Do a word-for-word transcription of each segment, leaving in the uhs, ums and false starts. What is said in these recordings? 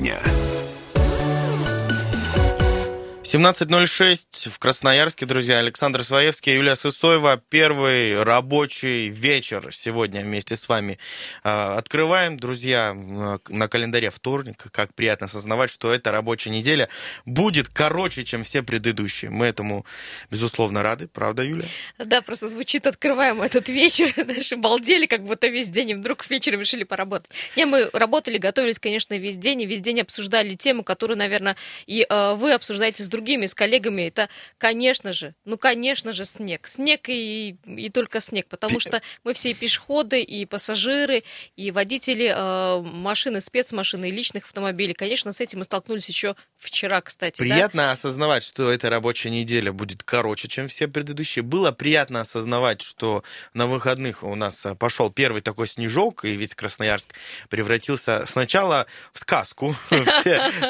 дня. семнадцать ноль шесть в Красноярске, друзья. Александр Своевский, Юлия Сысоева. Первый рабочий вечер сегодня вместе с вами открываем. Друзья, на календаре вторник. Как приятно осознавать, что эта рабочая неделя будет короче, чем все предыдущие. Мы этому, безусловно, рады. Правда, Юля? Да, просто звучит «открываем этот вечер». Наши балдели, как будто весь день, и вдруг вечером решили поработать. Не, мы работали, готовились, конечно, весь день. И весь день обсуждали тему, которую, наверное, и вы обсуждаете с другими. другими, с коллегами, это, конечно же, ну, конечно же, снег. Снег и, и только снег, потому что мы все и пешеходы, и пассажиры, и водители э, машины, спецмашины, и личных автомобилей. Конечно, с этим мы столкнулись еще вчера, кстати. Приятно да? осознавать, что эта рабочая неделя будет короче, чем все предыдущие. Было приятно осознавать, что на выходных у нас пошел первый такой снежок, и весь Красноярск превратился сначала в сказку.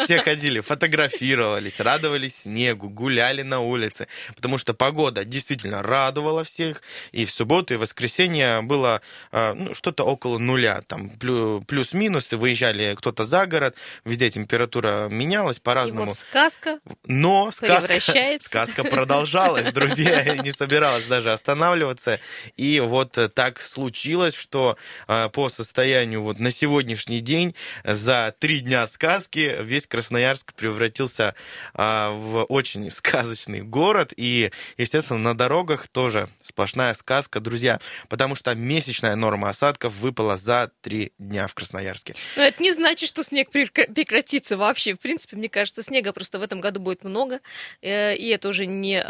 Все ходили, фотографировались, радовались снегу, гуляли на улице, потому что погода действительно радовала всех, и в субботу, и в воскресенье было ну, что-то около нуля, там плюс-минус, выезжали кто-то за город, везде температура менялась по-разному. И вот сказка Но превращается. Сказка, сказка продолжалась, друзья, не собиралась даже останавливаться, и вот так случилось, что по состоянию вот на сегодняшний день за три дня сказки весь Красноярск превратился в в очень сказочный город, и, естественно, на дорогах тоже сплошная сказка, друзья, потому что месячная норма осадков выпала за три дня в Красноярске. Но это не значит, что снег прекратится вообще. В принципе, мне кажется, снега просто в этом году будет много, и это уже не,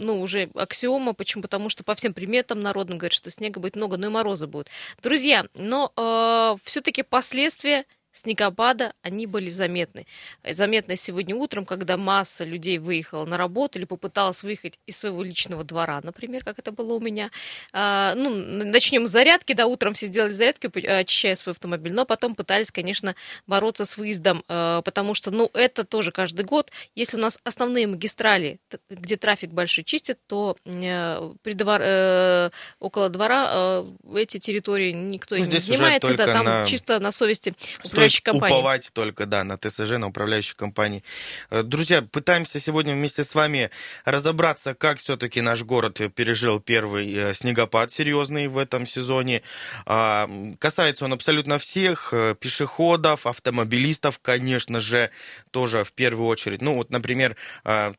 ну, уже аксиома. Почему? Потому что по всем приметам народным говорят, что снега будет много, но и морозы будут. Друзья, но э, все-таки последствия снегопада, они были заметны. Заметно сегодня утром, когда масса людей выехала на работу или попыталась выехать из своего личного двора, например, как это было у меня. А, ну, начнем с зарядки, да, утром все сделали зарядки, очищая свой автомобиль, но потом пытались, конечно, бороться с выездом, а, потому что, ну, это тоже каждый год. Если у нас основные магистрали, где трафик большой, чистят, то а, придвор, а, около двора а, эти территории никто ну, не занимается, да, там на... чисто на совести управляющих. Уповать только, да, на ТСЖ, на управляющих компаний. Друзья, пытаемся сегодня вместе с вами разобраться, как все-таки наш город пережил первый снегопад серьезный в этом сезоне. Касается он абсолютно всех, пешеходов, автомобилистов, конечно же, тоже в первую очередь. Ну вот, например,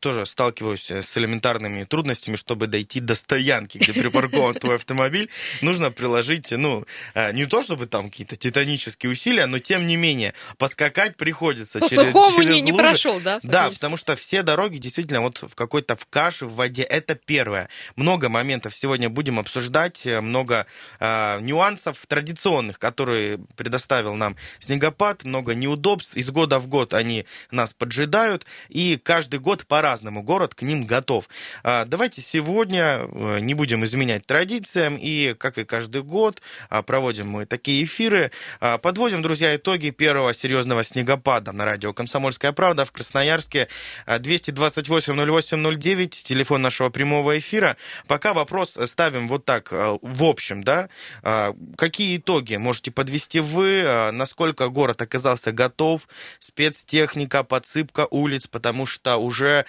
тоже сталкиваюсь с элементарными трудностями, чтобы дойти до стоянки, где припаркован твой автомобиль. Нужно приложить, ну, не то чтобы там какие-то титанические усилия, но тем не менее, поскакать приходится. По через, сухому через не, не прошел, да? Фактически. Да, потому что все дороги действительно вот в какой-то в каше, в воде. Это первое. Много моментов сегодня будем обсуждать, много э, нюансов традиционных, которые предоставил нам снегопад, много неудобств. Из года в год они нас поджидают, и каждый год по-разному город к ним готов. Э, давайте сегодня не будем изменять традициям, и, как и каждый год, проводим мы такие эфиры. Подводим, друзья, итоги. Итоги первого серьезного снегопада на радио «Комсомольская правда» в Красноярске. Двести двадцать восемь ноль восемь ноль девять, телефон нашего прямого эфира. Пока вопрос ставим вот так, в общем, да. Какие итоги можете подвести вы? Насколько город оказался готов? Спецтехника, подсыпка улиц, потому что уже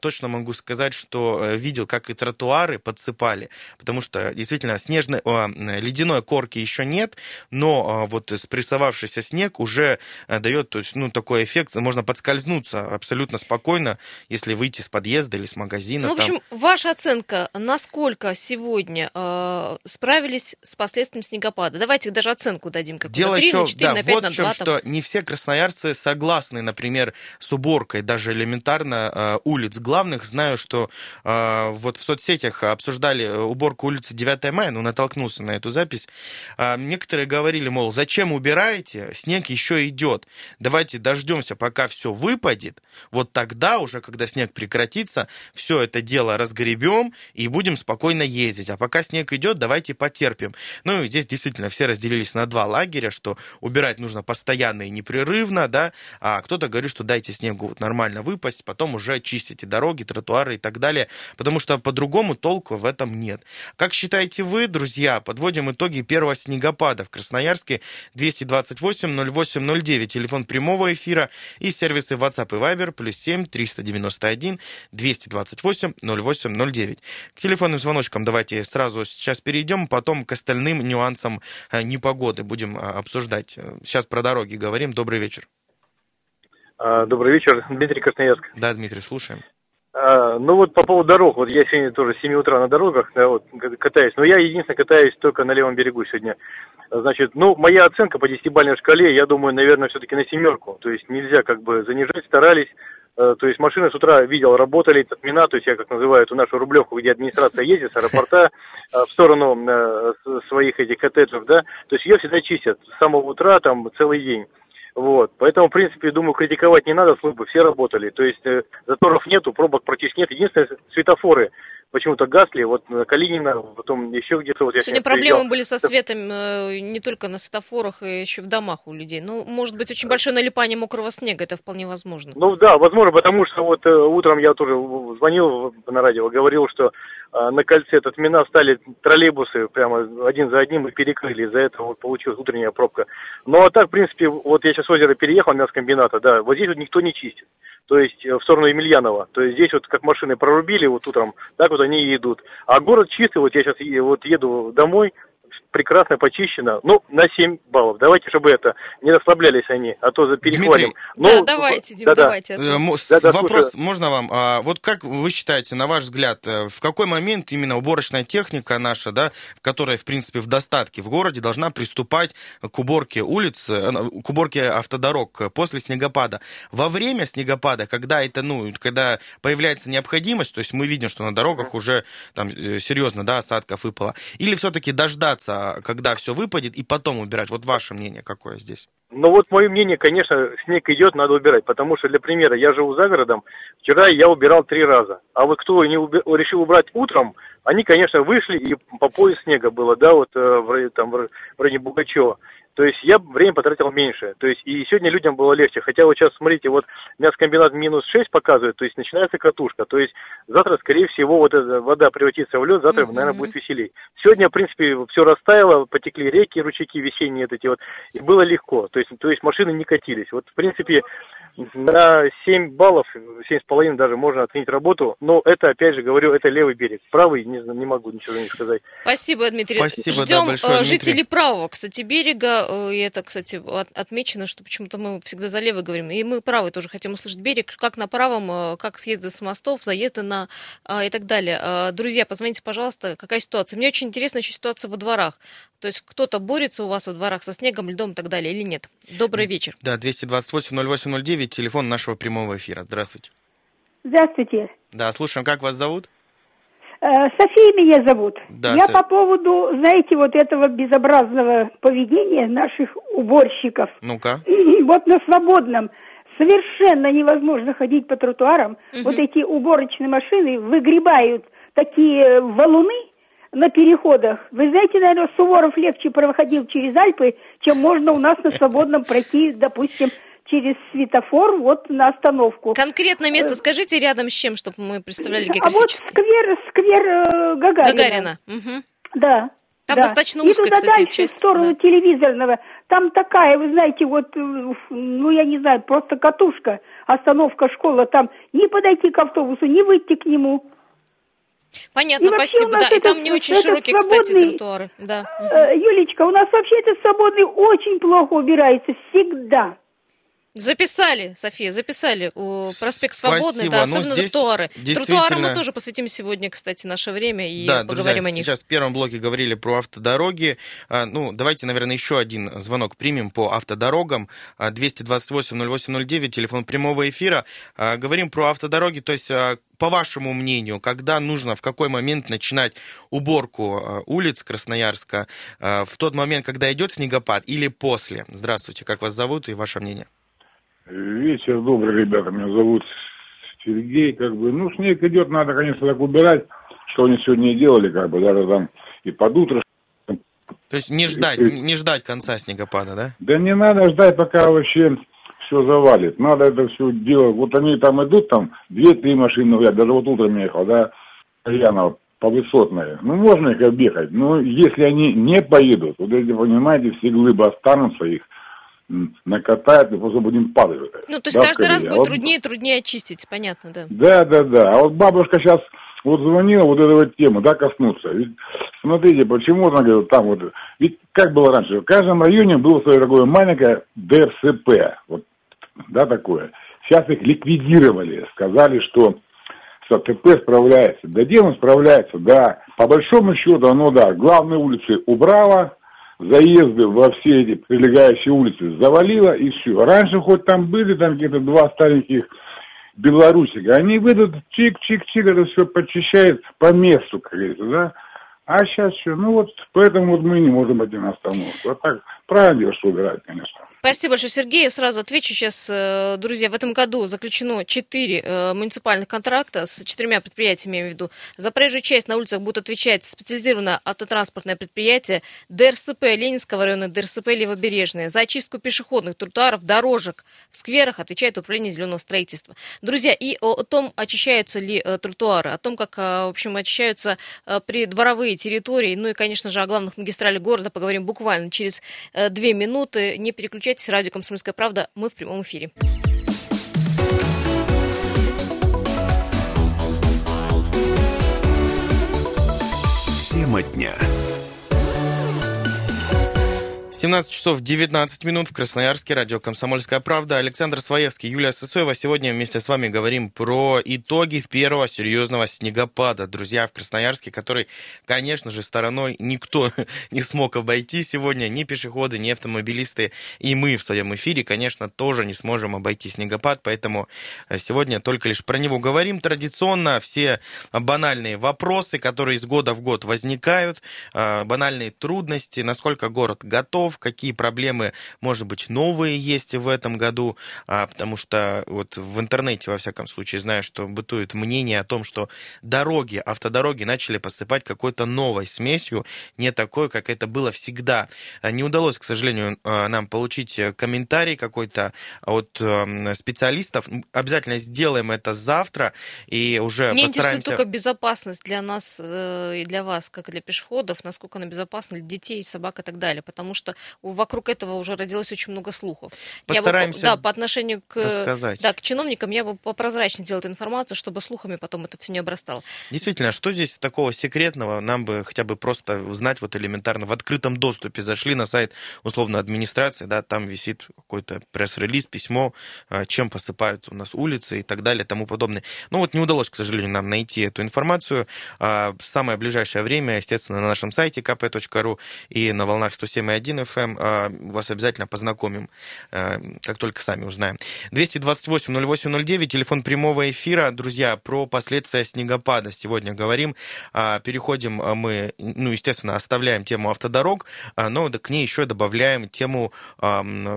точно могу сказать, что видел, как и тротуары подсыпали, потому что действительно снежной, ледяной корки еще нет, но вот спрессовавшийся снег уже дает, то есть, ну, такой эффект, можно подскользнуться абсолютно спокойно, если выйти с подъезда или с магазина. Ну, в общем, там... ваша оценка, насколько сегодня э, справились с последствием снегопада? Давайте даже оценку дадим, как дело на три, еще, на четыре, да, на пять, вот на два. Дело еще, что не все красноярцы согласны, например, с уборкой даже элементарно э, улиц главных. Знаю, что э, вот в соцсетях обсуждали уборку улицы девятого мая, ну, натолкнулся на эту запись. Э, некоторые говорили, мол, зачем убираете? Снег еще идет. Давайте дождемся, пока все выпадет. Вот тогда уже, когда снег прекратится, все это дело разгребем и будем спокойно ездить. А пока снег идет, давайте потерпим. Ну и здесь действительно все разделились на два лагеря, что убирать нужно постоянно и непрерывно, да. А кто-то говорит, что дайте снегу нормально выпасть, потом уже чистите дороги, тротуары и так далее, потому что по-другому толку в этом нет. Как считаете вы, друзья? Подводим итоги первого снегопада в Красноярске. двести двадцать восемь восемь ноль восемь ноль девять, телефон прямого эфира, и сервисы WhatsApp и Viber, плюс семь триста девяносто один двести двадцать восемь ноль восемь ноль девять. К телефонным звоночкам давайте сразу сейчас перейдем, потом к остальным нюансам непогоды будем обсуждать. Сейчас про дороги говорим. Добрый вечер. Добрый вечер. Дмитрий, Красноярск. Да, Дмитрий, слушаем. А, ну вот по поводу дорог. Вот я сегодня тоже с семи утра на дорогах, да, вот, катаюсь. Но я единственное катаюсь только на левом берегу сегодня. Значит, ну, моя оценка по десятибалльной шкале, я думаю, наверное, все-таки на семерку. То есть нельзя как бы занижать, старались. То есть машины с утра, видел, работали, отмена, то есть я, как называю, эту нашу Рублевку, где администрация ездит с аэропорта в сторону своих этих коттеджев, да, то есть ее всегда чистят с самого утра, там, целый день. Вот, поэтому, в принципе, думаю, критиковать не надо, службы все работали, то есть э, заторов нету, пробок практически нет, единственное, светофоры почему-то гасли, вот Калинина, потом еще где-то... Вот, я сегодня проблемы приезжал. Были со светом э, не только на светофорах, и еще в домах у людей, ну, может быть, очень большое налипание мокрого снега, это вполне возможно. Ну, да, возможно, потому что вот э, утром я тоже звонил на радио, говорил, что э, на кольце от Мина стали троллейбусы прямо один за одним и перекрыли, из-за этого вот, получилась утренняя пробка. Ну, а так, в принципе, вот я сейчас озеро переехал, мясокомбината, да, вот здесь вот никто не чистит, то есть в сторону Емельянова, то есть здесь вот как машины прорубили вот утром, так вот они и идут, а город чистый, вот я сейчас вот еду домой, прекрасно почищено, ну, на семь баллов, давайте, чтобы это, не расслаблялись они, а то перехвалим. Ну, да, давайте, Дим, да, давайте. Да, да. Да, да, вопрос, слушаю. Можно вам, а, вот как вы считаете, на ваш взгляд, в какой момент именно уборочная техника наша, да, которая, в принципе, в достатке в городе, должна приступать к уборке улиц, к уборке автодорог после снегопада? Во время снегопада, когда это, ну, когда появляется необходимость, то есть мы видим, что на дорогах уже там серьезно, да, осадков выпало, или все-таки дождаться, когда все выпадет, и потом убирать. Вот ваше мнение какое здесь? Ну вот мое мнение, конечно, снег идет, надо убирать, потому что, для примера, я живу за городом, вчера я убирал три раза, а вот кто не уби... решил убрать утром, они, конечно, вышли, и по пояс снега было, да, вот там в районе Бугачева. То есть я время потратил меньше, то есть и сегодня людям было легче, хотя вот сейчас, смотрите, вот мясокомбинат минус шесть показывает, то есть начинается катушка, то есть завтра, скорее всего, вот эта вода превратится в лед, завтра, mm-hmm. наверное, будет веселей. Сегодня, в принципе, все растаяло, потекли реки, ручейки весенние эти вот, и было легко, то есть, то есть машины не катились. Вот, в принципе, на семь баллов, семь с половиной даже можно оценить работу, но это, опять же, говорю, это левый берег, правый, не, не могу ничего не сказать. Спасибо, Дмитрий. Спасибо, ждем, да, большое, жителей правого, кстати, берега. И это, кстати, отмечено, что почему-то мы всегда за левый говорим. И мы правый тоже хотим услышать берег, как на правом, как съезды с мостов, заезды на и так далее. Друзья, позвоните, пожалуйста, какая ситуация. Мне очень интересна еще ситуация во дворах. То есть кто-то борется у вас во дворах со снегом, льдом и так далее или нет. Добрый вечер. Да, двести двадцать восемь ноль восемь ноль девять, телефон нашего прямого эфира. Здравствуйте. Здравствуйте. Да, слушаем, как вас зовут? София меня зовут. Да, я Соф... по поводу, знаете, вот этого безобразного поведения наших уборщиков. Ну-ка. Вот на свободном совершенно невозможно ходить по тротуарам. Угу. Вот эти уборочные машины выгребают такие валуны на переходах. Вы знаете, наверное, Суворов легче проходил через Альпы, чем можно у нас на свободном пройти, допустим, через светофор, вот на остановку. Конкретно место скажите, рядом с чем, чтобы мы представляли географически. А вот сквер, сквер Гагарина. Гагарина. Угу. Да. Там да. достаточно узкая, и туда, кстати, дальше, часть. В сторону да. телевизорного. Там такая, вы знаете, вот, ну, я не знаю, просто катушка, остановка, школа. Там не подойти к автобусу, не выйти к нему. Понятно, и спасибо. Да, это, и там не очень широкие, кстати, тротуары. Да. Юлечка, у нас вообще этот свободный очень плохо убирается. Всегда. Записали, София, записали. Проспект Свободный, да, особенно ну, здесь тротуары. Действительно... Тротуарам мы тоже посвятим сегодня, кстати, наше время и да, поговорим, друзья, о них. Сейчас в первом блоке говорили про автодороги. Ну, давайте, наверное, еще один звонок примем по автодорогам. двести двадцать восемь ноль восемь ноль девять, телефон прямого эфира. Говорим про автодороги, то есть... По вашему мнению, когда нужно, в какой момент начинать уборку улиц Красноярска? В тот момент, когда идет снегопад или после? Здравствуйте, как вас зовут и ваше мнение? Вечер добрый, ребята, меня зовут Сергей, как бы, ну, снег идет, надо, конечно, так убирать, что они сегодня и делали, как бы, даже там и под утро. То есть не ждать, и... не ждать конца снегопада, да? Да не надо ждать, пока вообще все завалит, надо это все делать, вот они там идут, там, две-три машины, я даже вот утром ехал, да, Янов, по Высотной, ну, можно их объехать, но если они не поедут, вот эти, понимаете, все глыбы останутся их, накатает, мы просто будем падать. Ну, то есть да, каждый раз будет а вот... труднее и труднее очистить, понятно, да? Да, да, да. А вот бабушка сейчас вот звонила, вот эта вот тема, да, коснуться. Ведь, смотрите, почему она говорит, там вот... Ведь как было раньше, в каждом районе было свое такое маленькое ДРСП, вот, да, такое. Сейчас их ликвидировали, сказали, что ДРСП справляется. Да, дело справляется, да. По большому счету, оно, да, главные улицы убрало, заезды во все эти прилегающие улицы завалило, и все. Раньше хоть там были там где-то два стареньких белорусика, они выйдут, чик-чик-чик, это все подчищает по месту, как говорится, да. А сейчас все, ну вот, поэтому вот мы не можем один остановку. Вот так правильно дело, что убирать, конечно. Спасибо большое, Сергей. Я сразу отвечу сейчас, друзья. В этом году заключено четыре муниципальных контракта с четырьмя предприятиями, я имею в виду. За проезжую часть на улицах будут отвечать специализированное автотранспортное предприятие, ДРСП Ленинского района, ДРСП Левобережное. За очистку пешеходных тротуаров, дорожек в скверах отвечает Управление зеленого строительства. Друзья, и о том, очищаются ли тротуары, о том, как, в общем, очищаются придворовые территории, ну и, конечно же, о главных магистралях города поговорим буквально через две минуты. Не переключайтесь. Радио «Комсомольская правда». Мы в прямом эфире. Тема дня. семнадцать часов девятнадцать минут в Красноярске. Радио «Комсомольская правда». Александр Своевский, Юлия Сысоева. Сегодня вместе с вами говорим про итоги первого серьезного снегопада, друзья, в Красноярске, который, конечно же, стороной никто не смог обойти сегодня. Ни пешеходы, ни автомобилисты. И мы в своем эфире, конечно, тоже не сможем обойти снегопад. Поэтому сегодня только лишь про него говорим. Традиционно все банальные вопросы, которые из года в год возникают, банальные трудности, насколько город готов, какие проблемы, может быть, новые есть в этом году, а, потому что вот в интернете, во всяком случае, знаю, что бытует мнение о том, что дороги, автодороги начали посыпать какой-то новой смесью, не такой, как это было всегда. Не удалось, к сожалению, нам получить комментарий какой-то от специалистов. Обязательно сделаем это завтра и уже Мне постараемся... Мне интересует только безопасность для нас и для вас, как и для пешеходов, насколько она безопасна для детей, собак и так далее, потому что вокруг этого уже родилось очень много слухов. Постараемся. Я бы, да, по отношению к, да, к чиновникам я бы попрозрачнее делала эту информацию, чтобы слухами потом это все не обрастало. Действительно, что здесь такого секретного? Нам бы хотя бы просто знать вот элементарно в открытом доступе. Зашли на сайт условно администрации, да, там висит какой-то пресс-релиз, письмо, чем посыпают у нас улицы и так далее, тому подобное. Ну вот не удалось, к сожалению, нам найти эту информацию. В самое ближайшее время, естественно, на нашем сайте kp.ru и на волнах сто семь и один эф эм вас обязательно познакомим, как только сами узнаем. двести двадцать восемь ноль восемь ноль девять, телефон прямого эфира. Друзья, про последствия снегопада сегодня говорим. Переходим мы, ну, естественно, оставляем тему автодорог, но к ней еще добавляем тему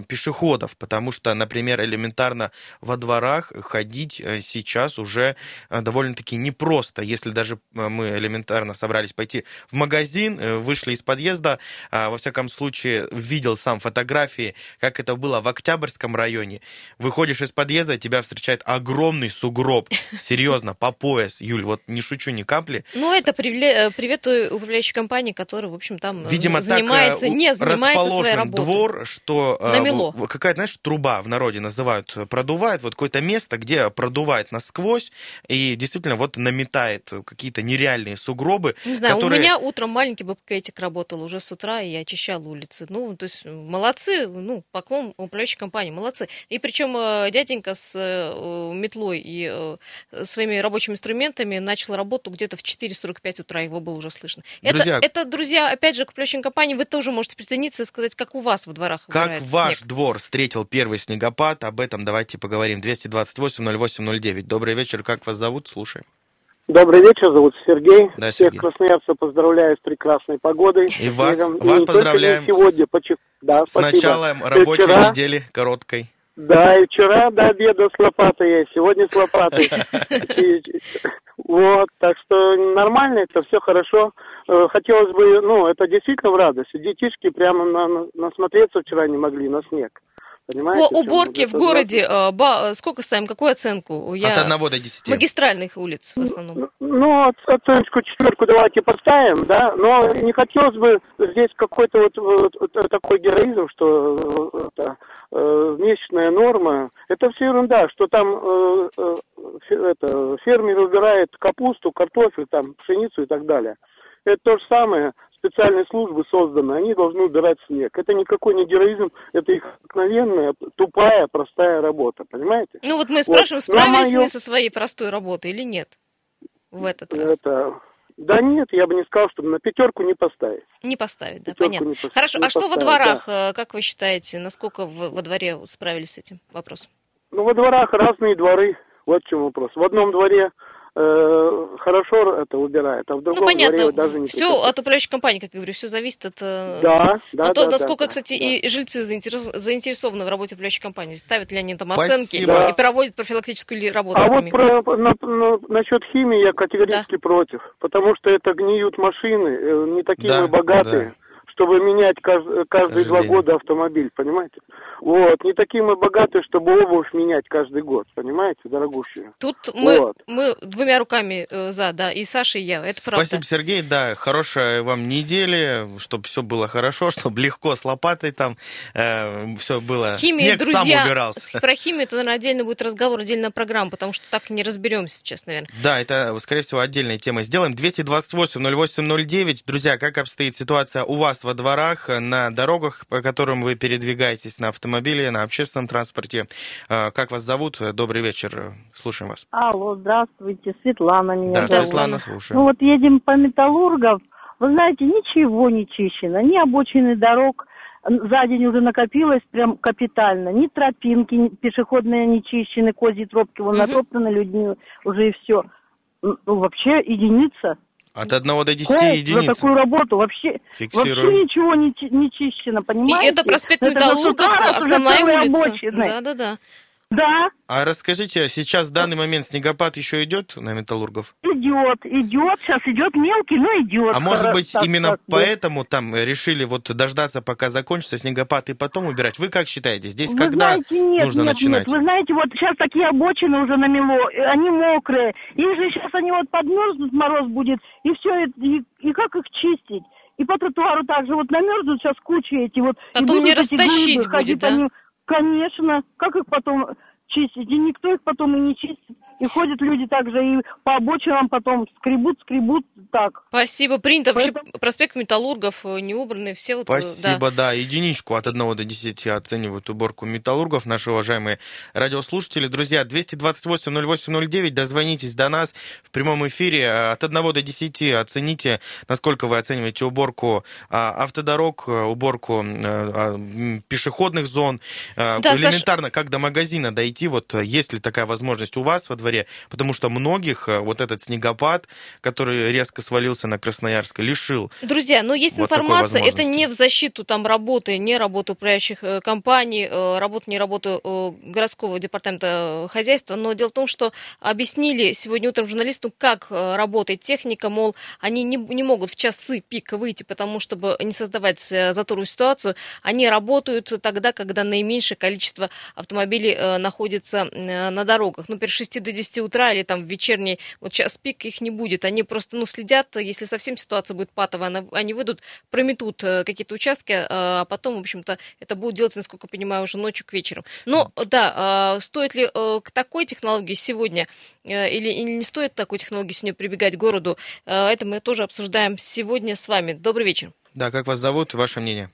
пешеходов, потому что, например, элементарно во дворах ходить сейчас уже довольно-таки непросто. Если даже мы элементарно собрались пойти в магазин, вышли из подъезда, во всяком случае, случае видел сам фотографии, как это было в Октябрьском районе. Выходишь из подъезда, тебя встречает огромный сугроб. Серьезно, по пояс, Юль, вот не шучу ни капли. Ну, это привет, привет управляющей компании, которая, в общем, там Видимо, занимается, так, не занимается своей работой. Двор, что намело. Какая-то, знаешь, труба в народе называют, продувает, вот какое-то место, где продувает насквозь, и действительно вот наметает какие-то нереальные сугробы. Не знаю, которые... у меня утром маленький бобкетик работал уже с утра, и я очищала улицы. Ну, то есть, молодцы, ну, поклон управляющей компании, молодцы. И причем дяденька с метлой и своими рабочими инструментами начал работу где-то в четыре сорок пять утра, его было уже слышно. Друзья, это, это, друзья, опять же, к управляющей компании вы тоже можете присоединиться и сказать, как у вас во дворах убирается снег. Как ваш двор встретил первый снегопад, об этом давайте поговорим. двести двадцать восемь ноль восемь ноль девять. Добрый вечер, как вас зовут? Слушаем. Добрый вечер, зовут Сергей. Да, Сергей. Всех красноярцев поздравляю с прекрасной погодой. И вас, и вас поздравляем сегодня, с, да, с началом рабочей вчера, недели короткой. Да, и вчера до обеда с лопатой, сегодня с лопатой. Вот, так что нормально, это все хорошо. Хотелось бы, ну, это действительно в радость. Детишки прямо насмотреться вчера не могли на снег. Понимаете, по уборке в городе ба, сколько ставим, какую оценку? Я... От одного до десяти. Магистральных улиц в основном. Ну, оценку четверку давайте поставим, да, но не хотелось бы здесь какой-то вот, вот такой героизм, что это, э, месячная норма, это все ерунда, что там э, э, это, фермер убирает капусту, картофель, там, пшеницу и так далее. Это то же самое. Специальные службы созданы, они должны убирать снег. Это никакой не героизм, это их обыкновенная, тупая, простая работа, понимаете? Ну вот мы спрашиваем, вот. справились мое... ли со своей простой работой или нет в этот раз? Это... Да нет, я бы не сказал, чтобы на пятерку не поставить. Не поставить, да, пятерку понятно. Не поставить, Хорошо, не а что во дворах, да. Как вы считаете, насколько в, во дворе справились с этим вопросом? Ну во дворах разные дворы, вот в чем вопрос. В одном дворе... хорошо это убирает, а в другом ну, понятно. Дворе даже не все прикасается. От управляющей компании, как я говорю, все зависит от да, да, от того, да, насколько, да, кстати, да. и жильцы заинтересованы в работе управляющей компании. Ставят ли они там оценки да. и проводят профилактическую работу а с ними? А вот про, на, на, насчет химии я категорически да. против, потому что это гниют машины, не такие да, мы богатые. Да. Чтобы менять каждые каждые два года автомобиль, понимаете? Вот, не такие мы богатые, чтобы обувь менять каждый год, понимаете, дорогущие. Тут мы, вот. мы двумя руками за, да, и Саша, и я, это Спасибо, правда. Спасибо, Сергей, да, хорошей вам недели, чтобы все было хорошо, чтобы легко с лопатой там э, все было, с химией, снег друзья, сам убирался. Про химию, это, наверное, отдельно будет разговор, отдельная программа, потому что так не разберемся сейчас, наверное. Да, это, скорее всего, отдельная тема. Сделаем двести двадцать восемь ноль восемь ноль девять. Друзья, как обстоит ситуация у вас в во дворах, на дорогах, по которым вы передвигаетесь, на автомобиле, на общественном транспорте. Как вас зовут? Добрый вечер. Слушаем вас. Алло, здравствуйте. Светлана меня да, зовут. Да, Светлана, слушаю. Ну вот едем по Металлургов. Вы знаете, ничего не чищено. Ни обочины дорог за день уже накопилось прям капитально. Ни тропинки ни пешеходные не чищены, козьи тропки вон угу. натоптаны людьми уже и все. Ну, вообще единица. От одного до десяти Ой, единиц. За такую работу вообще, вообще ничего не, не чищено, понимаете? И это проспект Металлургов, основная улица. Да-да-да. Да. А расскажите, сейчас в данный момент снегопад еще идет на Металлургов? Идет, идет, сейчас идет мелкий, но идет. А может раз, быть, так, именно так, поэтому да. там решили вот дождаться, пока закончится снегопад, и потом убирать? Вы как считаете, здесь вы когда знаете, нет, нужно нет, начинать? Нет. Вы знаете, вот сейчас такие обочины уже намело, они мокрые, и же сейчас они вот подмерзнут, мороз будет, и все, и, и как их чистить? И по тротуару также вот намерзнут сейчас куча эти вот... Потом не растащить будет, да? Они... Конечно, как их потом чистить? И никто их потом и не чистит. И ходят люди также, и по обочинам потом скребут, скребут, так. Спасибо, принято. Поэтому... Вообще проспект Металлургов не убранный, все вот... Спасибо, да. да. Единичку от одного до десяти оценивают уборку Металлургов, наши уважаемые радиослушатели. Друзья, двести двадцать восемь ноль восемь ноль девять, дозвонитесь до нас в прямом эфире. От одного до десяти оцените, насколько вы оцениваете уборку автодорог, уборку пешеходных зон. Да, элементарно, Саш... как до магазина дойти. Вот есть ли такая возможность у вас во дворе? Потому что многих вот этот снегопад, который резко свалился на Красноярск, лишил. Друзья, но есть вот информация, это не в защиту там работы, не работы управляющих компаний, работу, не работу городского департамента хозяйства, но дело в том, что объяснили сегодня утром журналисту, как работает техника, мол, они не, не могут в часы пика выйти, потому чтобы не создавать заторную ситуацию, они работают тогда, когда наименьшее количество автомобилей находится на дорогах. Ну, перед шести до десяти утра или там в вечерний вот час пик их не будет. Они просто, ну, следят, если совсем ситуация будет патовая, они выйдут, прометут какие-то участки, а потом, в общем-то, это будут делать, насколько я понимаю, уже ночью к вечеру. Но, да, стоит ли к такой технологии сегодня или, или не стоит такой технологии сегодня прибегать к городу, это мы тоже обсуждаем сегодня с вами. Добрый вечер. Да, как вас зовут, ваше мнение?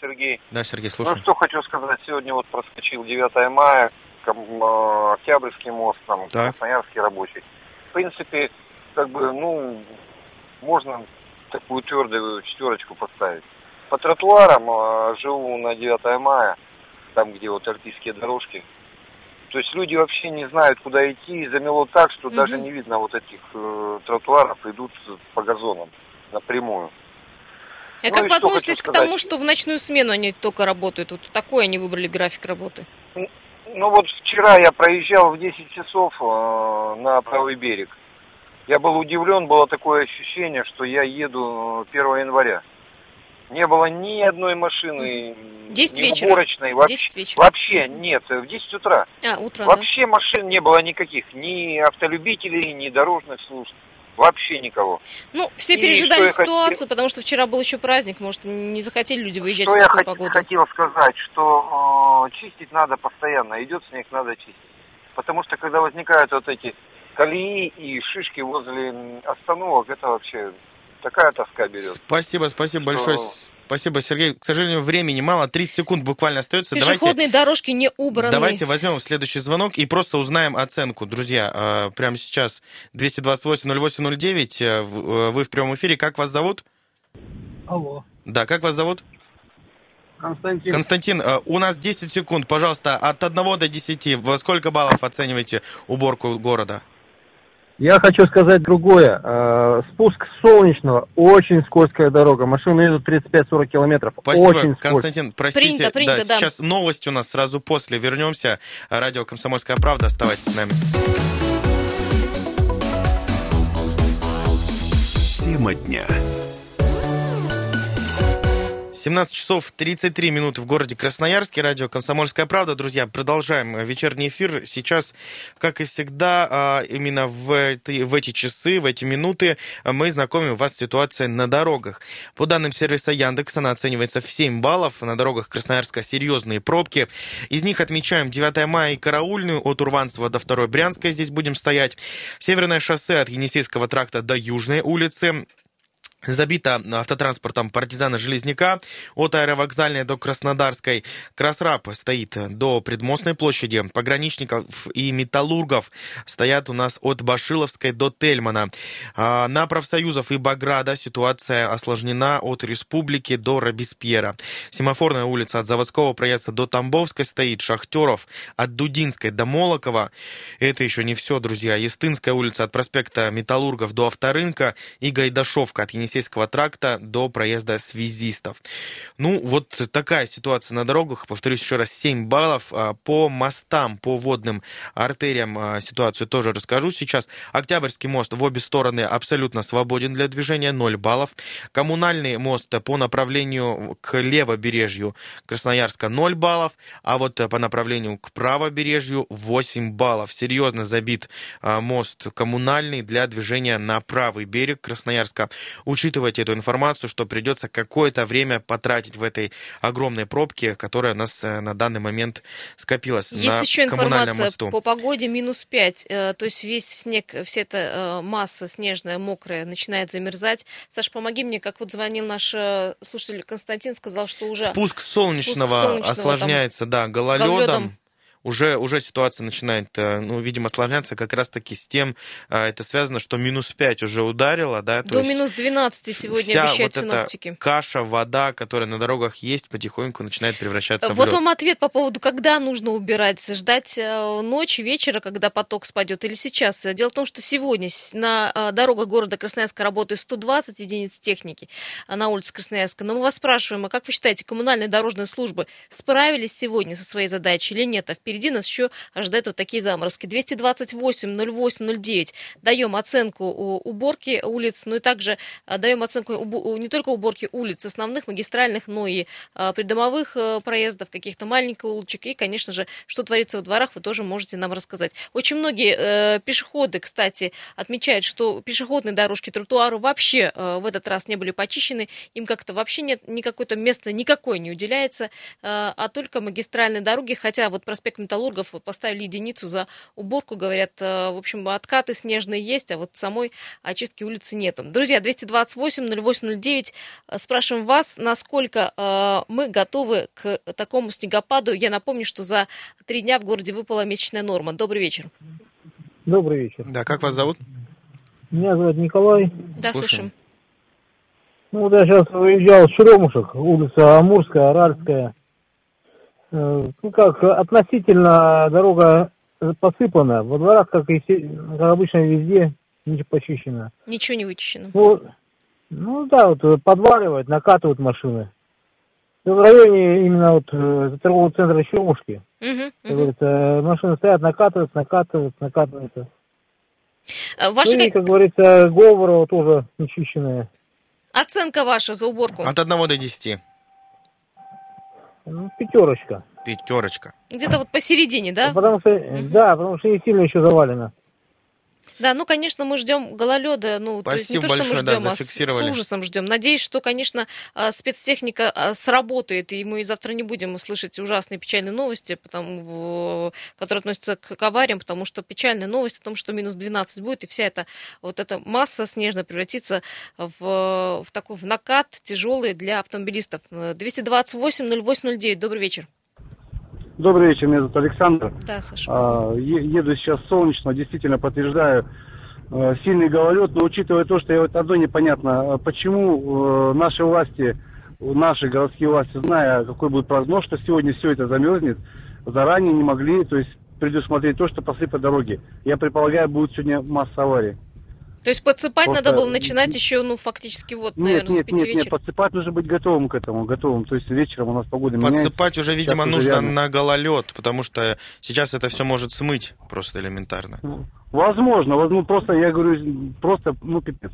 Сергей. Да, Сергей, слушаю. Ну, что хочу сказать. Сегодня вот проскочил девятое мая, Октябрьский мост, там, да. Красноярский рабочий. В принципе, как бы, ну, можно такую твердую четверочку поставить. По тротуарам живу на девятое мая, там, где вот альпийские дорожки. То есть люди вообще не знают, куда идти. И замело так, что mm-hmm. даже не видно вот этих э, тротуаров, идут по газонам напрямую. А ну, как вы относитесь к тому, что в ночную смену они только работают? Вот такой они выбрали график работы. Ну, ну вот вчера я проезжал в десять часов э, на правый берег. Я был удивлен, было такое ощущение, что я еду первого января. не было ни одной машины, ни уборочной, вообще, вообще нет, в десять утра. А, утро, вообще да. Машин не было никаких, ни автолюбителей, ни дорожных служб. Вообще никого. Ну, все и пережидали ситуацию, хотел... потому что вчера был еще праздник, может, не захотели люди выезжать что в такую погоду. Что я хотел сказать, что э, чистить надо постоянно, идет снег, надо чистить. Потому что, когда возникают вот эти колеи и шишки возле остановок, это вообще такая тоска берет. Спасибо, спасибо что... большое. Спасибо, Сергей. К сожалению, времени мало, тридцать секунд буквально остается. Пешеходные давайте, дорожки не убраны. Давайте возьмем следующий звонок и просто узнаем оценку. Друзья, прямо сейчас двести двадцать восемь ноль восемь ноль девять, вы в прямом эфире. Как вас зовут? Алло. Да, как вас зовут? Константин. Константин, у нас десять секунд, пожалуйста, от одного до десяти. Во сколько баллов оцениваете уборку города? Я хочу сказать другое. Спуск с Солнечного, очень скользкая дорога. Машины едут тридцать пять - сорок километров. Спасибо, очень Константин. Простите, принято, принято, да, да. Сейчас новость у нас сразу после. Вернемся. Радио «Комсомольская правда». Оставайтесь с нами. Тема дня. семнадцать часов тридцать три минуты в городе Красноярске. Радио «Комсомольская правда». Друзья, продолжаем вечерний эфир. Сейчас, как и всегда, именно в эти, в эти часы, в эти минуты мы знакомим вас с ситуацией на дорогах. По данным сервиса Яндекс, она оценивается в семь баллов. На дорогах Красноярска серьезные пробки. Из них отмечаем девятое мая и Караульную. От Урванцева до второй Брянской здесь будем стоять. Северное шоссе от Енисейского тракта до Южной улицы. Забито автотранспортом партизана Железняка от Аэровокзальной до Краснодарской. Красраб стоит до Предмостной площади. Пограничников и металлургов стоят у нас от Башиловской до Тельмана. На Профсоюзов и Баграта ситуация осложнена от Республики до Робеспьера. Семафорная улица от Заводского проезда до Тамбовской стоит. Шахтеров от Дудинской до Молокова. Это еще не все, друзья. Естинская улица от проспекта Металлургов до Авторынка и Гайдашовка от Енисейского тракта до проезда связистов. Ну, вот такая ситуация на дорогах. Повторюсь еще раз, семь баллов. По мостам, по водным артериям ситуацию тоже расскажу сейчас. Октябрьский мост в обе стороны абсолютно свободен для движения, ноль баллов. Коммунальный мост по направлению к левобережью Красноярска ноль баллов, а вот по направлению к правобережью восемь баллов. Серьезно забит мост коммунальный для движения на правый берег Красноярска. Учитывайте эту информацию, что придется какое-то время потратить в этой огромной пробке, которая у нас на данный момент скопилась на Коммунальном мосту. Есть еще информация по погоде минус пять, то есть весь снег, вся эта масса снежная, мокрая, начинает замерзать. Саш, помоги мне, как вот звонил наш слушатель Константин, сказал, что уже... Спуск Солнечного, спуск солнечного осложняется, там, да, гололедом. гололедом. Уже, уже ситуация начинает, ну, видимо, осложняться как раз-таки с тем, это связано, что минус пять уже ударило, да? То До есть минус двенадцать сегодня обещают вот синоптики. Вся вот эта каша, вода, которая на дорогах есть, потихоньку начинает превращаться вот в лед. Вот вам ответ по поводу, когда нужно убирать, ждать ночи, вечера, когда поток спадет, или сейчас. Дело в том, что сегодня на дорогах города Красноярска работает сто двадцать единиц техники на улице Красноярска. Но мы вас спрашиваем, а как вы считаете, коммунальные дорожные службы справились сегодня со своей задачей или нет? Впереди нас еще ожидают вот такие заморозки. двести двадцать восемь ноль восемь ноль девять. Даем оценку уборки улиц, но и также даем оценку не только уборки улиц, основных, магистральных, но и придомовых проездов, каких-то маленьких улочек. И, конечно же, что творится во дворах, вы тоже можете нам рассказать. Очень многие пешеходы, кстати, отмечают, что пешеходные дорожки, тротуары вообще в этот раз не были почищены. Им как-то вообще нет, никакое-то место никакое не уделяется, а только магистральные дороги. Хотя вот проспект Металлургов поставили единицу за уборку. Говорят, в общем, откаты снежные есть, а вот самой очистки улицы нету. Друзья, двести двадцать восемь ноль восемь ноль девять. Спрашиваем вас, насколько мы готовы к такому снегопаду. Я напомню, что за три дня в городе выпала месячная норма. Добрый вечер. Добрый вечер. Да, как вас зовут? Меня зовут Николай. Да, слушаем. слушаем. Ну, вот я сейчас выезжал с Черемушек, улица Амурская, Аральская. Ну как, относительно дорога посыпана, во дворах, как и все, как обычно, везде ничего почищено. Ничего не вычищено. Ну, ну да, вот подваливают, накатывают машины. В районе именно вот торгового центра Черемушки. Угу, угу. Говорится, машины стоят, накатываются, накатываются, накатываются. А ваши... Ну и, как говорится, Говорится, Говорова тоже нечищенная. Оценка ваша за уборку? От одного до десяти. Ну, пятерочка. Пятерочка. Где-то вот посередине, да? Потому что, угу. Да, потому что и сильно еще завалено. Да, ну, конечно, мы ждем гололеда, ну, то есть не то, что большое, мы ждем, да, а с ужасом ждем. Надеюсь, что, конечно, спецтехника сработает, и мы завтра не будем услышать ужасные печальные новости, потому, которые относятся к авариям, потому что печальная новость о том, что минус двенадцать будет, и вся эта вот эта масса снежная превратится в, в такой в накат тяжелый для автомобилистов. двести двадцать восемь ноль восемь ноль девять, добрый вечер. Добрый вечер, меня зовут Александр. Да, Саша. Еду сейчас солнечно, действительно подтверждаю. Сильный гололед, но учитывая то, что я вот одно непонятно, почему наши власти, наши городские власти, зная, какой будет прогноз, что сегодня все это замерзнет, заранее не могли, то есть предусмотреть то, что посыпят дороги. Я предполагаю, будет сегодня масса аварий. То есть подсыпать просто... надо было начинать еще, ну, фактически, вот, нет, наверное, нет, с пяти нет, вечера? Нет, нет, подсыпать нужно быть готовым к этому, готовым. То есть вечером у нас погода подсыпать меняется. Подсыпать уже, видимо, сейчас нужно реально на гололед, потому что сейчас это все может смыть просто элементарно. Возможно, возможно, просто, я говорю, просто, ну, пипец,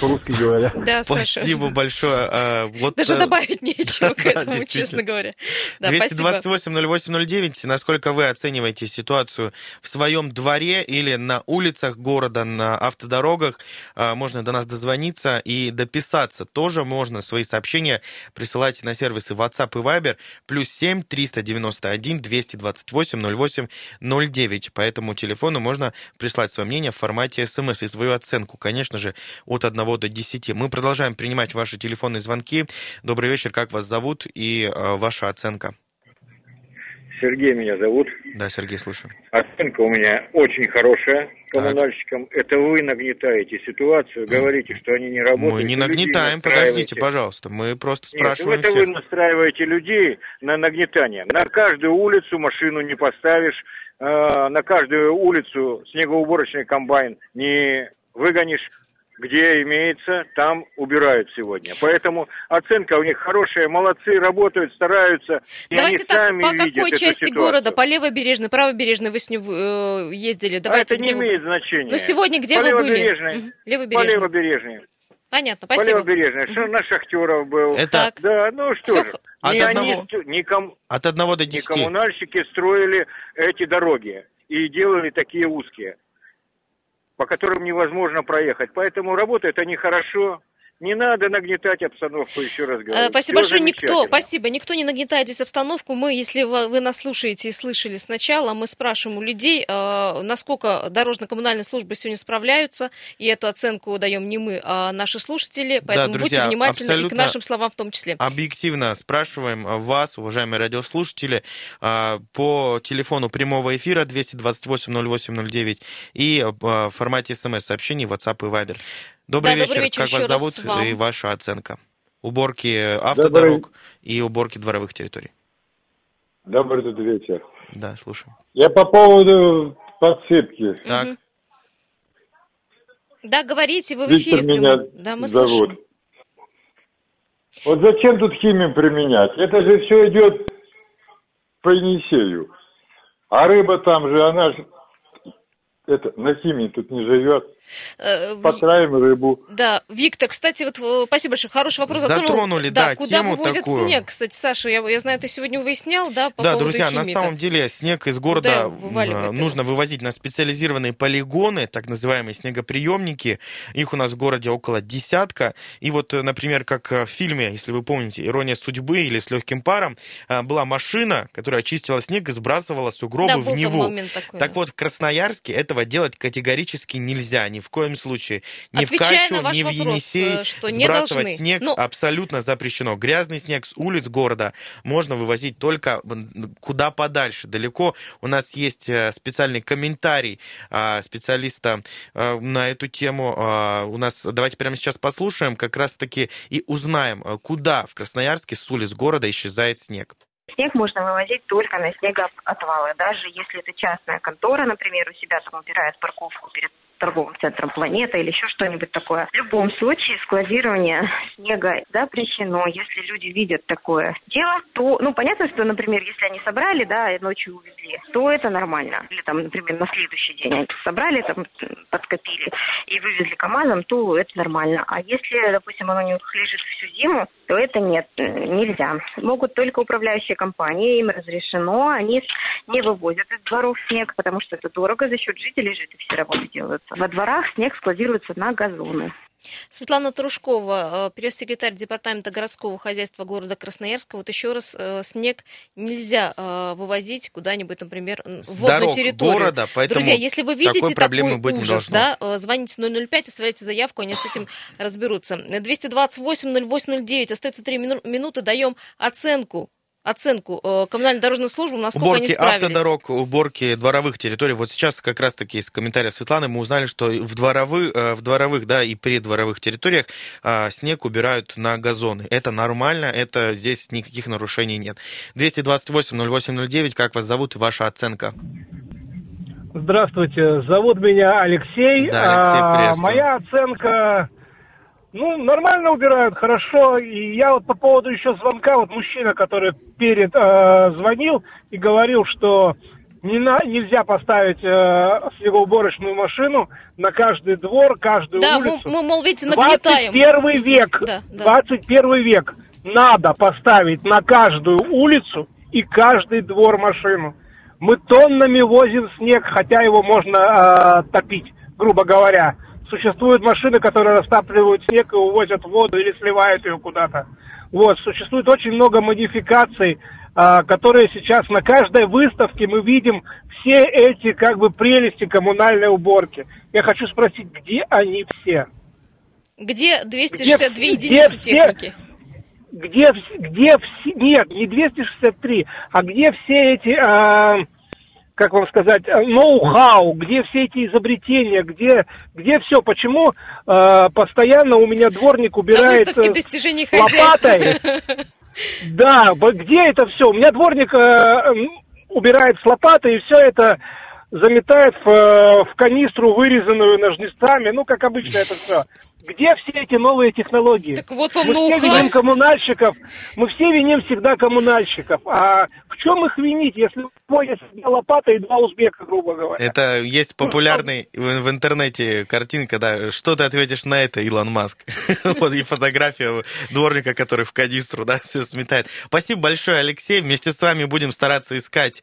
по-русски говоря. Да, Саша. Спасибо большое. Даже добавить нечего к этому, честно говоря. двести двадцать восемь ноль восемь ноль девять, насколько вы оцениваете ситуацию в своем дворе или на улицах города, на автодорогах? дорогах, можно до нас дозвониться и дописаться. Тоже можно свои сообщения присылать на сервисы WhatsApp и Viber, плюс семь триста девяносто один двести двадцать восемь ноль восемь ноль девять. По этому телефону можно прислать свое мнение в формате смс и свою оценку, конечно же, от одного до десяти. Мы продолжаем принимать ваши телефонные звонки. Добрый вечер, как вас зовут и ваша оценка? Сергей меня зовут. Да, Сергей, слушаю. Оценка у меня очень хорошая коммунальщикам. Так. Это вы нагнетаете ситуацию, говорите, что они не работают. Мы не нагнетаем, подождите, пожалуйста. Мы просто спрашиваем. Нет, это всех. Вы настраиваете людей на нагнетание. На каждую улицу машину не поставишь, на каждую улицу снегоуборочный комбайн не выгонишь. Где имеется, там убирают сегодня. Поэтому оценка у них хорошая, молодцы, работают, стараются. И давайте они так, сами по какой части города, по левобережной, правобережной вы с ним э, ездили? Давайте, а это не имеет вы... значения. Но сегодня где по вы левобережной, были? Угу. Левобережной. По левобережной. Понятно, спасибо. По левобережной, угу. На Шахтеров был. Это... Да, ну что Все... же. От, не одного... Они, не ком... От одного до десяти. Не коммунальщики строили эти дороги и делали такие узкие, по которым невозможно проехать. Поэтому работают они хорошо. Не надо нагнетать обстановку, еще раз говорю. Спасибо Все большое. Никто, спасибо. Никто не нагнетает здесь обстановку. Мы, если вы, вы нас слушаете и слышали сначала, мы спрашиваем у людей, э, насколько дорожно-коммунальные службы сегодня справляются. И эту оценку даем не мы, а наши слушатели. Поэтому да, друзья, будьте внимательны и к нашим словам в том числе. Объективно спрашиваем вас, уважаемые радиослушатели, э, по телефону прямого эфира двести двадцать восемь ноль восемь ноль девять и э, в формате смс-сообщений WhatsApp и Viber. Добрый, да, вечер. добрый вечер, как вас зовут вам. И ваша оценка уборки автодорог добрый... и уборки дворовых территорий? Добрый вечер. Да, слушаю. Я по поводу подсыпки. Так. Угу. Да, говорите, вы в эфире. Виктор меня да, мы зовут. Слушаем. Вот зачем тут химию применять? Это же все идет по Енисею. А рыба там же, она же... Это, на химии тут не живет. Потравим рыбу. Да, Виктор, кстати, вот спасибо большое, хороший вопрос. Затронули, да, да куда вывозят такую. Снег, кстати, Саша, я, я знаю, ты сегодня выяснял, да, по да, поводу друзья, химии. Да, друзья, на самом деле снег из города нужно его? вывозить на специализированные полигоны, так называемые снегоприемники. Их у нас в городе около десятка. И вот, например, как в фильме, если вы помните, «Ирония судьбы» или «С легким паром», была машина, которая чистила снег и сбрасывала сугробы да, в Неву. Такой, так да. вот, в Красноярске этого делать категорически нельзя. Ни в коем случае. Ни Отвечая в Качу, ни в вопрос, Енисей сбрасывать снег ну... абсолютно запрещено. Грязный снег с улиц города можно вывозить только куда подальше, далеко. У нас есть специальный комментарий специалиста на эту тему. У нас давайте прямо сейчас послушаем, как раз-таки и узнаем, куда в Красноярске с улиц города исчезает снег. Снег можно вывозить только на снегоотвалы. Даже если это частная контора, например, у себя там убирает парковку перед торговым центром «Планета» или еще что-нибудь такое. В любом случае складирование снега запрещено. Если люди видят такое дело, то, ну, понятно, что, например, если они собрали, да, и ночью увезли, то это нормально. Или там, например, на следующий день они собрали, там, подкопили и вывезли КАМАЗом, то это нормально. А если, допустим, оно у них лежит всю зиму, то это нет, нельзя. Могут только управляющие компании, им разрешено, они не вывозят из дворов снег, потому что это дорого, за счет жителей жители все работы делаются. Во дворах снег складируется на газоны. Светлана Трушкова, пресс-секретарь департамента городского хозяйства города Красноярска. Вот еще раз, снег нельзя вывозить куда-нибудь, например, в водную территорию города. Друзья, если вы видите такой, такой ужас, да, звоните ноль ноль пять, оставляйте заявку, они с этим разберутся. двести двадцать восемь ноль восемь ноль девять, остается три минуты, даем оценку. Оценку э, коммунальной дорожной службы, насколько уборки они справились. Уборки автодорог, уборки дворовых территорий. Вот сейчас как раз-таки из комментариев Светланы мы узнали, что в, дворовы, э, в дворовых, да, и придворовых территориях э, снег убирают на газоны. Это нормально, это здесь никаких нарушений нет. двести двадцать восемь ноль восемь ноль девять, как вас зовут и ваша оценка? Здравствуйте, зовут меня Алексей. Да, Алексей, приветствую. А, моя оценка... Ну, нормально убирают, хорошо. И я вот по поводу еще звонка, вот мужчина, который перед э, звонил и говорил, что не на, нельзя поставить э, снегоуборочную машину на каждый двор, каждую да, улицу. Да, мы, мы, мол, видите, нагнетаем. двадцать первый век, да, да. двадцать первый век надо поставить на каждую улицу и каждый двор машину. Мы тоннами возим снег, хотя его можно э, топить, грубо говоря. Существуют машины, которые растапливают снег и увозят воду или сливают ее куда-то. Вот. Существует очень много модификаций, а, которые сейчас на каждой выставке мы видим все эти как бы прелести коммунальной уборки. Я хочу спросить, где они все? Где двести шестьдесят две где, единицы где, техники? Где, где, где, нет, не двести шестьдесят три, а где все эти... А, как вам сказать, ноу-хау, где все эти изобретения, где, где все, почему э, постоянно у меня дворник убирает э, лопатой. Да, где это все? У меня дворник э, убирает с лопатой и все это заметает в, в канистру, вырезанную ножницами, ну, как обычно это все. Где все эти новые технологии? Так вот вам мы ноу-хау. Все виним коммунальщиков, мы все виним всегда коммунальщиков, а в чем их винить, если поезд лопата и два узбека, грубо говоря? Это есть популярный в интернете картинка, да, что ты ответишь на это, Илон Маск? Вот и фотография дворника, который в канистру, да, все сметает. Спасибо большое, Алексей, вместе с вами будем стараться искать,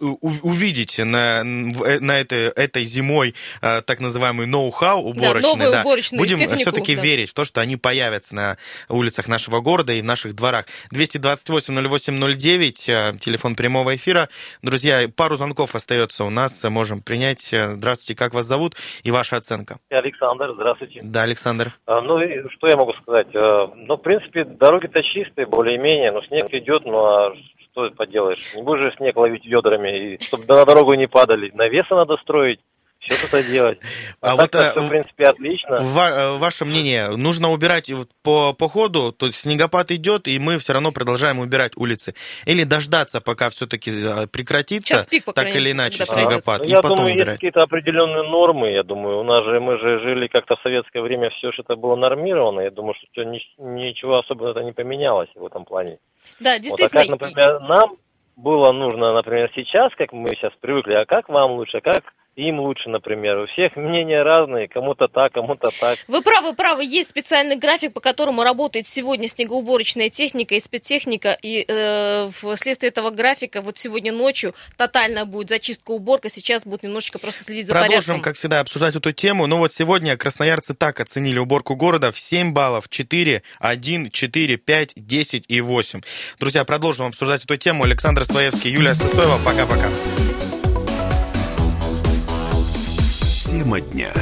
увидеть на, на этой, этой зимой так называемый ноу-хау уборочный, да, будем технику, все-таки да. верить в то, что они появятся на улицах нашего города и в наших дворах. двести двадцать восемь ноль восемь ноль девять, телефон прямого эфира. Друзья, пару звонков остается у нас, можем принять. Здравствуйте, как вас зовут и ваша оценка? Александр, здравствуйте. Да, Александр. А, ну, что я могу сказать? А, ну, в принципе, дороги-то чистые, более-менее, но снег идет, но... Что поделаешь? Не будешь же снег ловить ведрами, и, чтобы на дорогу не падали. Навесы надо строить. Все что-то делать. А, а вот, так, а, в принципе, отлично. Ва- ваше мнение, нужно убирать по, по ходу, то есть снегопад идет, и мы все равно продолжаем убирать улицы. Или дождаться, пока все-таки прекратится, пик, так или иначе, снегопад, а, и я потом думаю, убирать. Есть какие-то определенные нормы, я думаю. У нас же, мы же жили как-то в советское время, все что-то было нормировано. Я думаю, что ничего особенного не поменялось в этом плане. Да, действительно. Вот, а как, например, нам было нужно, например, сейчас, как мы сейчас привыкли, а как вам лучше, а как... Им лучше, например. У всех мнения разные, кому-то так, кому-то так. Вы правы, правы. Есть специальный график, по которому работает сегодня снегоуборочная техника и спецтехника. И э, вследствие этого графика вот сегодня ночью тотальная будет зачистка, уборка. Сейчас будут немножечко просто следить за порядком. Продолжим, как всегда, обсуждать эту тему. Но вот сегодня красноярцы так оценили уборку города в семь баллов, четыре, один, четыре, пять, десять и восемь. Друзья, продолжим обсуждать эту тему. Александр Своевский, Юлия Сысоева. Пока-пока. Тема дня.